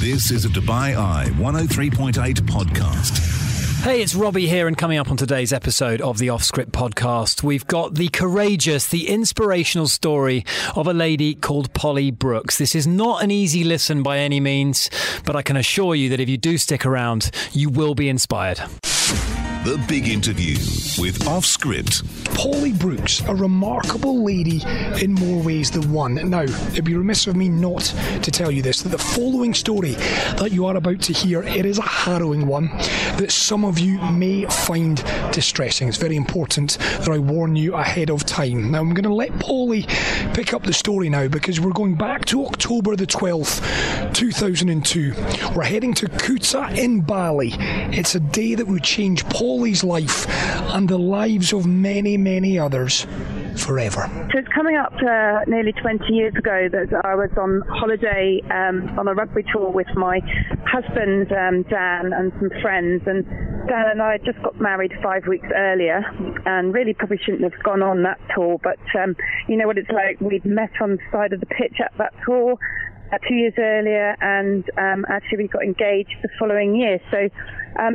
This is a Dubai Eye 103.8 podcast. Hey, it's Robbie here, and coming up on today's episode of the Offscript podcast, we've got the courageous, the inspirational story of a lady called Polly Brooks. This is not an easy listen by any means, but I can assure you that if you do stick around, you will be inspired. The Big Interview with Offscript. Polly Brooks, a remarkable lady in more ways than one. Now, it'd be remiss of me not to tell you this, that the following story that you are about to hear, it is a harrowing one that some of you may find distressing. It's very important that I warn you ahead of time. Now, I'm going to let Polly pick up the story now, because we're going back to October the 12th, 2002. We're heading to Kuta in Bali. It's a day that would change Polly's life and the lives of many, many others forever. So it's coming up to nearly 20 years ago that I was on holiday on a rugby tour with my husband, Dan, and some friends. And Dan and I had just got married 5 weeks earlier and really probably shouldn't have gone on that tour. But you know what it's like, we'd met on the side of the pitch at that tour 2 years earlier, and actually we got engaged the following year. So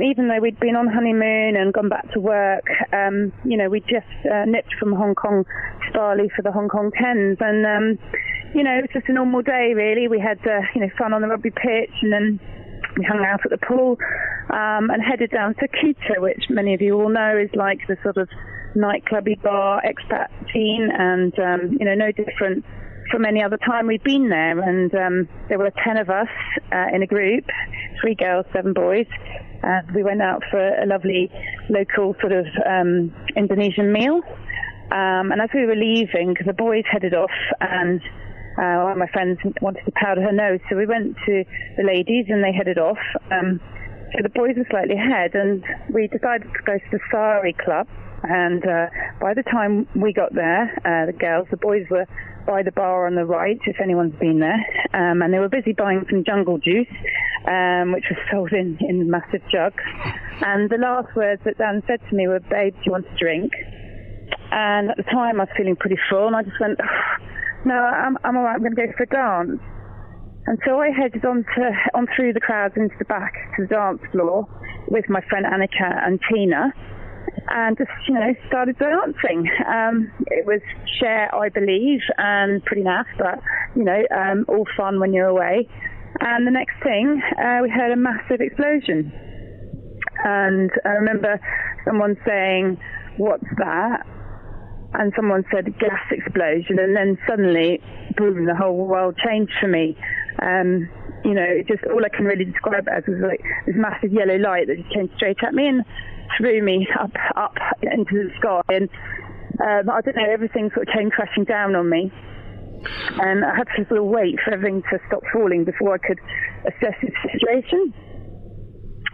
even though we'd been on honeymoon and gone back to work, you know, we just nipped from Hong Kong to Bali for the Hong Kong 10s. And, you know, it was just a normal day, really. We had, you know, fun on the rugby pitch, and then we hung out at the pool and headed down to Kuta, which many of you all know is like the sort of nightclubby bar expat scene, and, you know, no different from any other time we'd been there. And there were 10 of us in a group, 3 girls, 7 boys, and we went out for a lovely local sort of Indonesian meal, and as we were leaving, because the boys headed off, and one of my friends wanted to powder her nose, so we went to the ladies and they headed off, so the boys were slightly ahead, and we decided to go to the Sari Club. And by the time we got there, the boys were by the bar on the right, if anyone's been there, and they were busy buying some jungle juice, which was sold in massive jugs. And the last words that Dan said to me were, "Babe, do you want a drink?" And at the time I was feeling pretty full, and I just went, "No, I'm all right, I'm going to go for a dance." And so I headed on through the crowds into the back to the dance floor with my friend Annika and Tina, and just, you know, started dancing. It was Share, I Believe, and pretty naff, but, you know, all fun when you're away. And the next thing, we heard a massive explosion. And I remember someone saying, "What's that?" And someone said, "Gas explosion." And then suddenly, boom, the whole world changed for me. You know, just all I can really describe it as was like this massive yellow light that just came straight at me and threw me up into the sky. And I don't know, everything sort of came crashing down on me, and I had to sort of wait for everything to stop falling before I could assess the situation.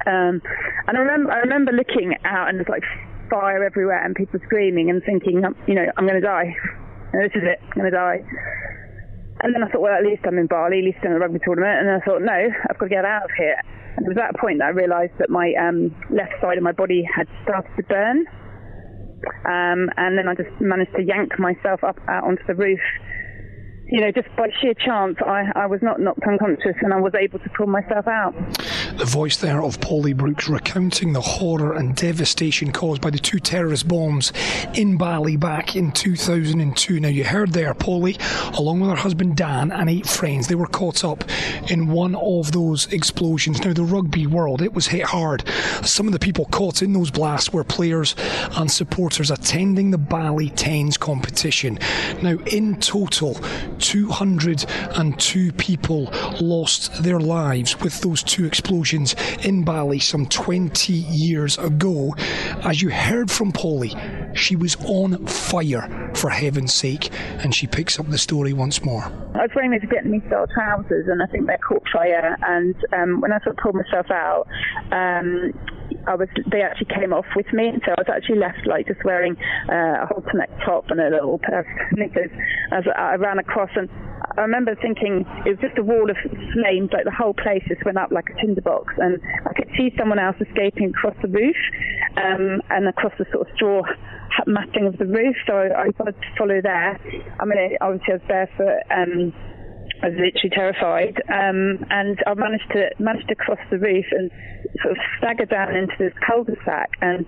And I remember looking out, and there's like fire everywhere and people screaming, and thinking, you know, I'm going to die. And this is it, I'm going to die. And then I thought, well, at least I'm in Bali, at least I'm in a rugby tournament. And then I thought, no, I've got to get out of here. And it was at that point that I realised that my left side of my body had started to burn. And then I just managed to yank myself up out onto the roof. You know, just by sheer chance, I was not knocked unconscious, and I was able to pull myself out. The voice there of Polly Brooks recounting the horror and devastation caused by the 2 terrorist bombs in Bali back in 2002. Now, you heard there, Polly, along with her husband Dan and 8 friends, they were caught up in one of those explosions. Now, the rugby world, it was hit hard. Some of the people caught in those blasts were players and supporters attending the Bali 10s competition. Now, in total, 202 people lost their lives with those 2 explosions in Bali some 20 years ago. As you heard from Polly, she was on fire, for heaven's sake, and she picks up the story once more. I was wearing these Vietnamese-style trousers, and I think they caught fire, and when I sort of pulled myself out, they actually came off with me, so I was actually left like just wearing a halter-neck top and a little pair of knickers as I ran across. And I remember thinking it was just a wall of flames, like the whole place just went up like a tinderbox, and I could see someone else escaping across the roof and across the sort of straw matting of the roof, so I decided to follow there. I mean, obviously I was barefoot, I was literally terrified, and I managed to cross the roof and sort of stagger down into this cul-de-sac. And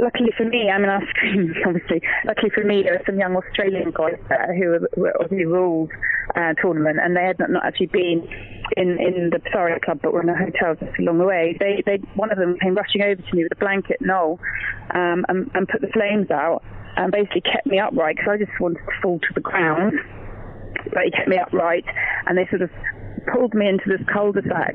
luckily for me, I mean, I screamed obviously. Luckily for me, there were some young Australian guys there who were obviously ruled tournament, and they had not actually been in the Sari Club, but were in a hotel just along the way. One of them came rushing over to me with a blanket, Noel, and put the flames out, and basically kept me upright because I just wanted to fall to the ground. But he kept me upright, and they sort of pulled me into this cul-de-sac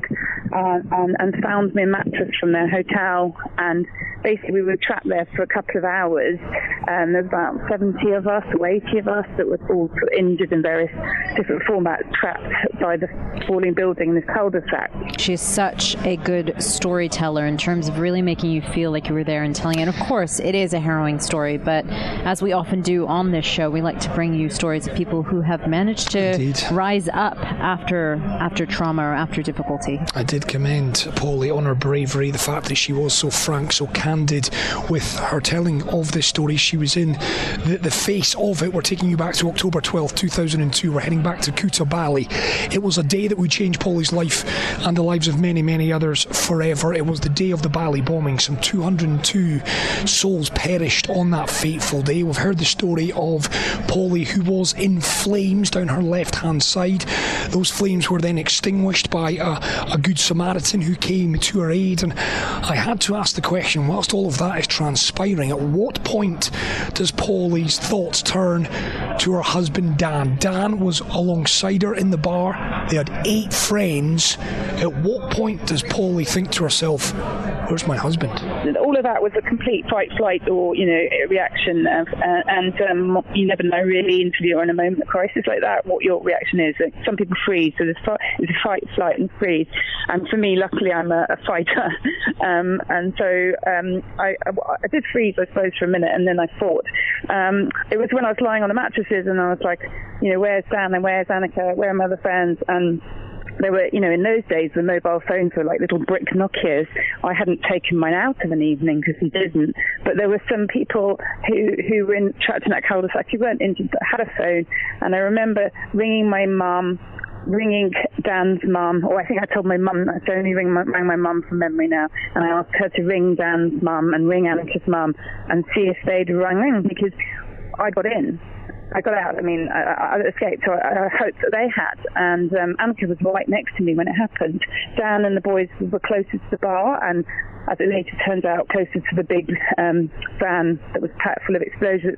and found me a mattress from their hotel, and basically we were trapped there for a couple of hours, and there's about 70 of us or 80 of us that were all injured in various different formats, trapped by the falling building in this cul-de-sac. She's such a good storyteller in terms of really making you feel like you were there and telling it. Of course, it is a harrowing story, but as we often do on this show, we like to bring you stories of people who have managed to rise up after trauma or after difficulty. I did commend Polly on her bravery, the fact that she was so frank, so candid with her telling of this story. She was in the face of it. We're taking you back to October 12th, 2002. We're heading back to Kuta, Bali. It was a day that would change Polly's life and the lives of many, many others forever. It was the day of the Bali bombing. Some 202 souls perished on that fateful day. We've heard the story of Polly, who was in flames down her left-hand side. Those flames were then extinguished by a good Samaritan who came to her aid. And I had to ask the question, whilst all of that is transpiring, at what point does Polly's thoughts turn to her husband Dan? Dan was alongside her in the bar. They had 8 friends. At what point does Polly think to herself, where's my husband? All of that was a complete fight, or, you know, reaction, and you never know really until you're in a moment of crisis like that what your reaction is. Like, some people freeze, so there's a fight, flight, and freeze. And for me, luckily, I'm a fighter, and so I did freeze, I suppose, for a minute, and then I fought. It was when I was lying on the mattresses, and I was like, you know, where's Dan and where's Annika? Where are my other friends? And there were, you know, in those days, the mobile phones were like little brick Nokias. I hadn't taken mine out of an evening because he didn't. But there were some people who were trapped in that cul-de-sac who weren't injured but had a phone. And I remember ringing my mum, ringing Dan's mum, or I think I told my mum, I only rang my mum from memory now, and I asked her to ring Dan's mum and ring Annika's mum and see if they'd rung because I got in. I got out. I mean, I escaped, so I hoped that they had. And Annika was right next to me when it happened. Dan and the boys were closer to the bar, and as it later turned out, closer to the big van that was packed full of explosives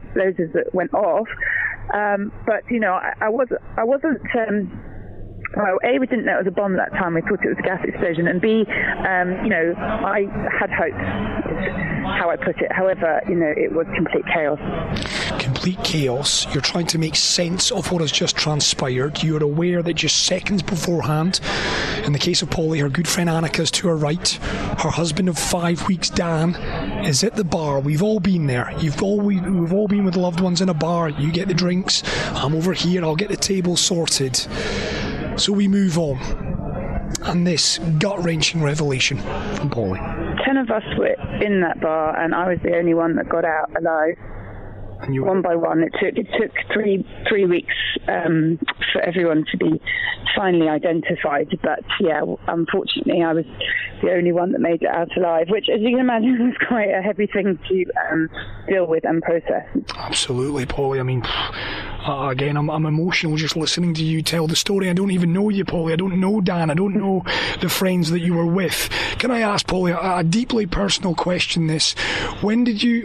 that went off. But you know, I wasn't. Well, A, we didn't know it was a bomb at that time. We thought it was a gas explosion. And B, you know, I had hopes, how I put it. However, you know, it was complete chaos. Complete chaos. You're trying to make sense of what has just transpired. You're aware that just seconds beforehand, in the case of Polly, her good friend Annika is to her right. Her husband of 5 weeks, Dan, is at the bar. We've all been there. We've all been with loved ones in a bar. You get the drinks. I'm over here. I'll get the table sorted. So we move on, and this gut-wrenching revelation from Polly. 10 of us were in that bar, and I was the only one that got out alive. And you one by one, it took three weeks for everyone to be finally identified. But yeah, unfortunately, I was the only one that made it out alive, which, as you can imagine, was quite a heavy thing to deal with and process. Absolutely, Polly. I mean, again, I'm emotional just listening to you tell the story. I don't even know you, Polly. I don't know Dan. I don't know the friends that you were with. Can I ask, Polly, a deeply personal question? This: when did you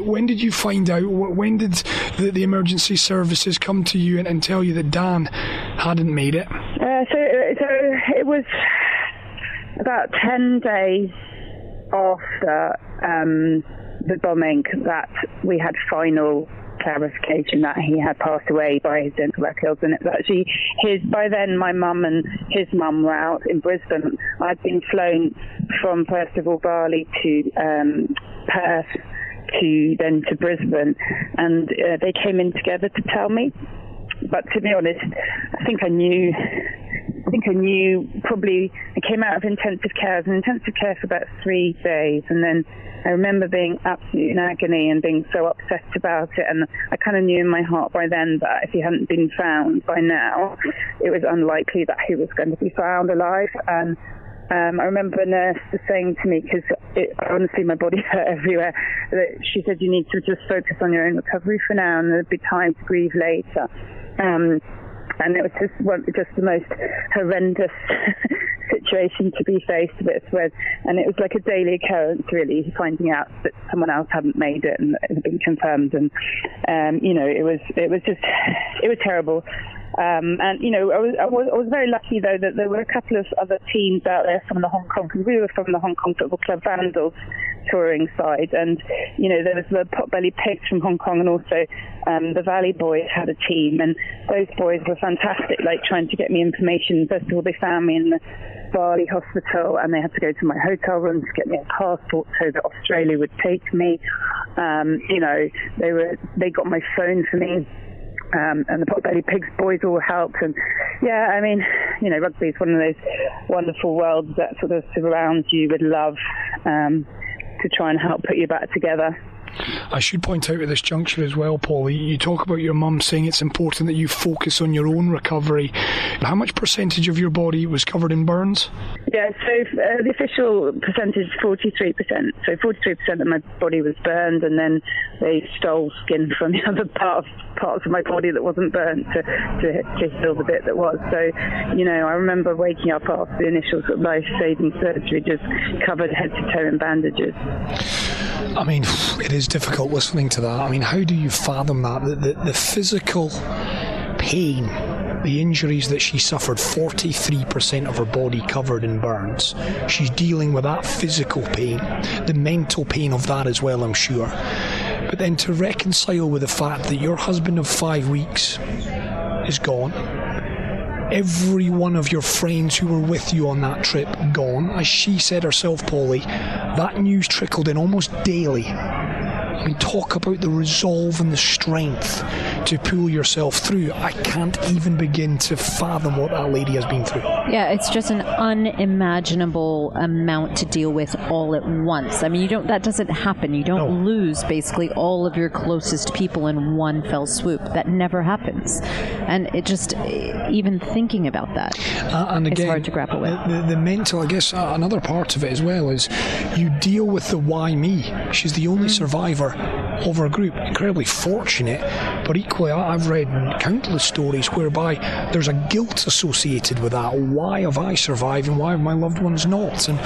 find out? When did the emergency services come to you and tell you that Dan hadn't made it? So it was about 10 days after the bombing that we had final clarification that he had passed away by his dental records, and it was actually his. By then, my mum and his mum were out in Brisbane. I'd been flown from first of all Bali to Perth, to then to Brisbane, and they came in together to tell me. But to be honest, I think I knew I think I knew probably I came out of intensive care. I was in intensive care for about 3 days, and then I remember being absolutely in agony and being so upset about it, and I kind of knew in my heart by then that if he hadn't been found by now, it was unlikely that he was going to be found alive. And I remember a nurse saying to me, because honestly my body hurt everywhere, that she said, you need to just focus on your own recovery for now, and there'll be time to grieve later. And it was just the most horrendous situation to be faced with, and it was like a daily occurrence, really, finding out that someone else hadn't made it and it had been confirmed. And it was terrible. And you know, I was very lucky though that there were a couple of other teams out there from the Hong Kong, because we were from the Hong Kong Football Club Vandals touring side, and you know, there was the Potbelly Pigs from Hong Kong, and also the Valley Boys had a team, and those boys were fantastic, like trying to get me information. First of all, they found me in the Bali hospital, and they had to go to my hotel room to get me a passport so that Australia would take me. You know, they got my phone for me. And the Potbelly Pigs boys all helped, and yeah, I mean, you know, rugby is one of those wonderful worlds that sort of surrounds you with love to try and help put you back together. I should point out at this juncture as well, Polly, you talk about your mum saying it's important that you focus on your own recovery. How much percentage of your body was covered in burns? Yeah, so the official percentage is 43%. So 43% of my body was burned, and then they stole skin from the other parts of my body that wasn't burnt to heal the bit that was. So, you know, I remember waking up after the initial sort of life-saving surgery just covered head to toe in bandages. I mean, it is difficult listening to that. I mean, how do you fathom that? The physical pain, the injuries that she suffered, 43% of her body covered in burns. She's dealing with that physical pain, the mental pain of that as well, I'm sure. But then to reconcile with the fact that your husband of 5 weeks is gone, every one of your friends who were with you on that trip gone. As she said herself, Polly, that news trickled in almost daily. I mean, talk about the resolve and the strength to pull yourself through. I can't even begin to fathom what that lady has been through. Yeah, it's just an unimaginable amount to deal with all at once. I mean, that doesn't happen. You don't lose basically all of your closest people in one fell swoop. That never happens. And it just, even thinking about that, and again, it's hard to grapple with. The mental, I guess, another part of it as well is you deal with the why me. She's the only survivor of our group, incredibly fortunate, but equally I've read countless stories whereby there's a guilt associated with that. Why have I survived and why have my loved ones not? And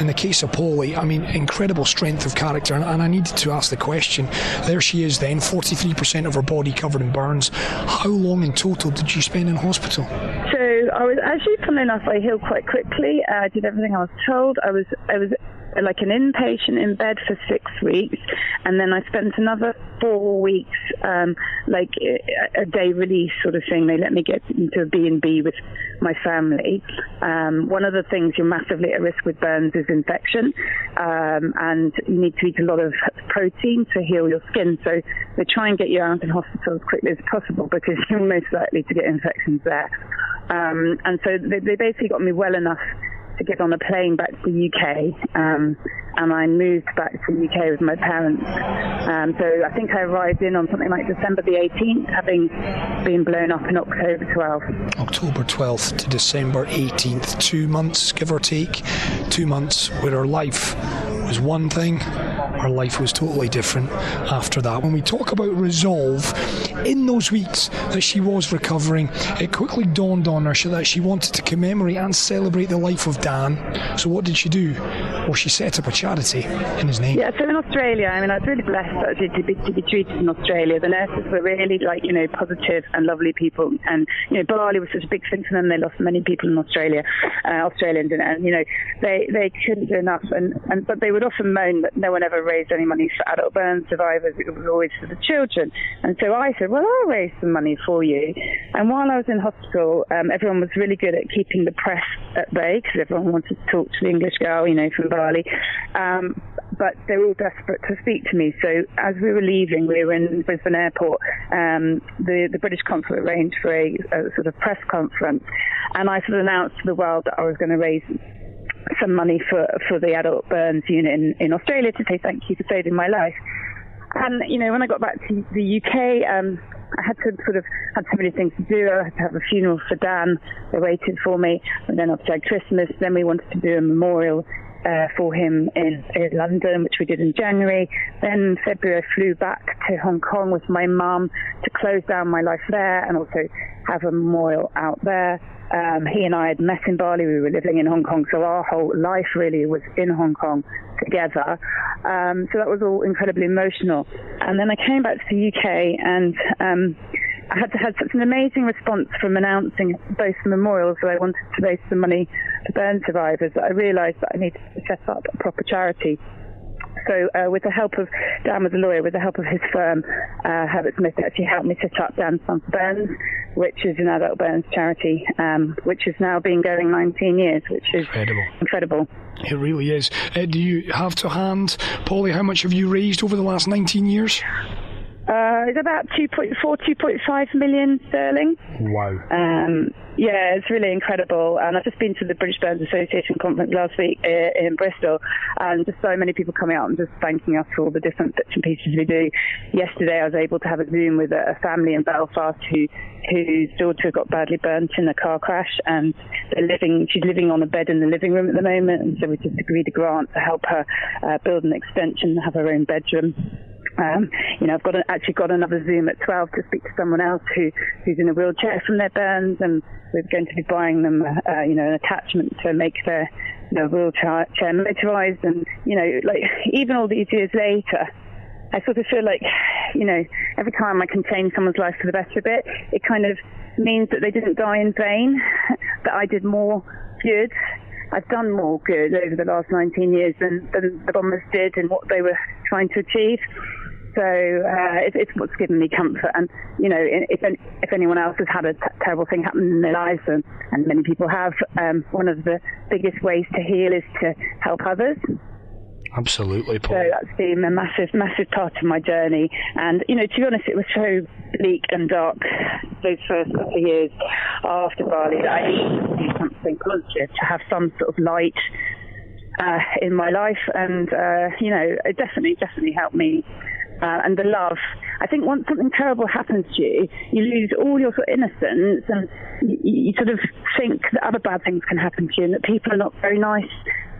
in the case of Polly, I mean, incredible strength of character, and I needed to ask the question. There she is then, 43% of her body covered in burns. How long in total did you spend in hospital? So I was actually, funnily enough, I healed quite quickly. I did everything I was told. I was like an inpatient in bed for 6 weeks, and then I spent another 4 weeks like a day release sort of thing. They let me get into a B&B with my family. One of the things you're massively at risk with burns is infection, and you need to eat a lot of protein to heal your skin, so they try and get you out in hospital as quickly as possible because you're most likely to get infections there. And so they basically got me well enough to get on a plane back to the UK, and I moved back to the UK with my parents. So I think I arrived in on something like December the 18th, having been blown up in October 12th. October 12th to December 18th, 2 months, give or take, 2 months where our life was one thing, our life was totally different after that. When we talk about resolve, in those weeks that she was recovering, it quickly dawned on her that she wanted to commemorate and celebrate the life of Dan. So what did she do? Well, she set up a charity in his name. Yeah, so in Australia, I mean, I was really blessed actually to be treated in Australia. The nurses were really, like, you know, positive and lovely people, and you know, Bali was such a big thing for them. They lost many people in Australia, Australians, and you know, they couldn't do enough, but they would often moan that no one ever raised any money for adult burn survivors. It was always for the children. And so I said, well, I'll raise some money for you. And while I was in hospital, everyone was really good at keeping the press at bay because everyone wanted to talk to the English girl, you know, from Bali. but they were all desperate to speak to me. So as we were leaving, we were in Brisbane Airport, the British Consulate arranged for a sort of press conference, and I sort of announced to the world that I was going to raise some money for the adult burns unit in Australia to say thank you for saving my life. And, you know, when I got back to the UK, I had to had so many things to do. I had to have a funeral for Dan. They waited for me. And then obviously I had Christmas. Then we wanted to do a memorial for him in London, which we did in January. Then in February, I flew back to Hong Kong with my mum to close down my life there and also have a memorial out there. He and I had met in Bali. We were living in Hong Kong, so our whole life really was in Hong Kong together. So that was all incredibly emotional. And then I came back to the UK, and I had such an amazing response from announcing both memorials that I wanted to raise some money for burn survivors that I realised that I needed to set up a proper charity. So with the help of Dan, was a lawyer, with the help of his firm, Herbert Smith, actually helped me set up Dan's Fund for Burns, which is an adult burns charity, which has now been going 19 years, which is incredible. It really is. Do you have to hand, Polly, how much have you raised over the last 19 years? It's about 2.4, 2.5 million sterling. Wow. Yeah, it's really incredible. And I've just been to the British Burns Association conference last week in Bristol, and just so many people coming out and just thanking us for all the different bits and pieces we do. Yesterday, I was able to have a Zoom with a family in Belfast whose daughter got badly burnt in a car crash, and she's living on a bed in the living room at the moment, and so we just agreed a grant to help her build an extension and have her own bedroom. You know, I've actually got another Zoom at 12 to speak to someone else who's in a wheelchair from their burns, and we're going to be buying them, you know, an attachment to make their wheelchair motorised. And, you know, like, even all these years later, I sort of feel like, you know, every time I can change someone's life for the better a bit, it kind of means that they didn't die in vain, that I did more good. I've done more good over the last 19 years than the bombers did and what they were trying to achieve. So it's what's given me comfort. And, you know, if anyone else has had a terrible thing happen in their lives, and many people have, one of the biggest ways to heal is to help others. Absolutely, Paul. So that's been a massive, massive part of my journey. And, you know, to be honest, it was so bleak and dark those first couple of years after Bali that I needed to do something conscious, to have some sort of light in my life. And, you know, it definitely helped me. And the love. I think once something terrible happens to you, you lose all your sort of innocence, and you sort of think that other bad things can happen to you and that people are not very nice.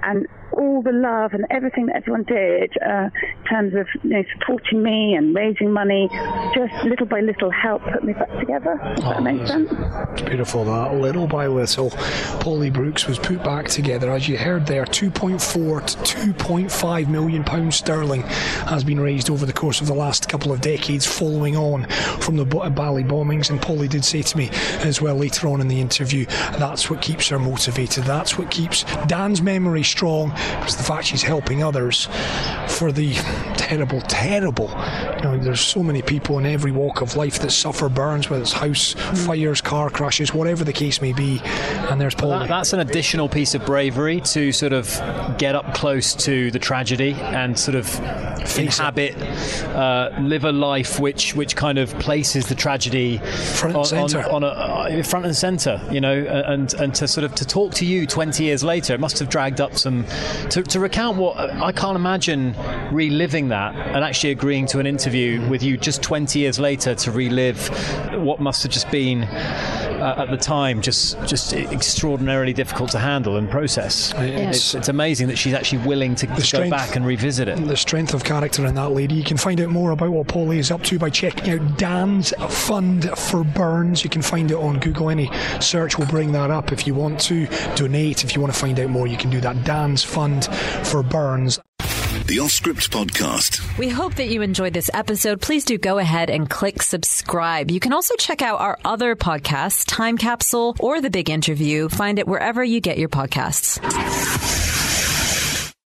And all the love and everything that everyone did in terms of, you know, supporting me and raising money, just little by little help put me back together. Does that make sense? It's beautiful, that. Little by little, Polly Brooks was put back together. As you heard there, 2.4 to 2.5 million pounds sterling has been raised over the course of the last couple of decades, following on from the Bali bombings. And Polly did say to me as well later on in the interview, that's what keeps her motivated. That's what keeps Dan's memory strong, is the fact she's helping others for the terrible, you know, there's so many people in every walk of life that suffer burns, whether it's house fires, car crashes, whatever the case may be. And there's Polly. That's an additional piece of bravery to sort of get up close to the tragedy and sort of live a life which kind of places the tragedy front and centre, front and centre, you know, and to sort of to talk to you 20 years later, it must have dragged up some to recount what I can't imagine reliving that, and actually agreeing to an interview with you just 20 years later to relive what must have just been at the time just extraordinarily difficult to handle and process. It's amazing that she's actually willing to go back and revisit it. The strength of character in that lady. You can find out more about what Polly is up to by checking out Dan's Fund for Burns. You can find it on Google. Any search will bring that up. If you want to donate, if you want to find out more, you can do that. Dan's Fund for Burns. The Offscript Podcast. We hope that you enjoyed this episode. Please do go ahead and click subscribe. You can also check out our other podcasts, Time Capsule or The Big Interview. Find it wherever you get your podcasts.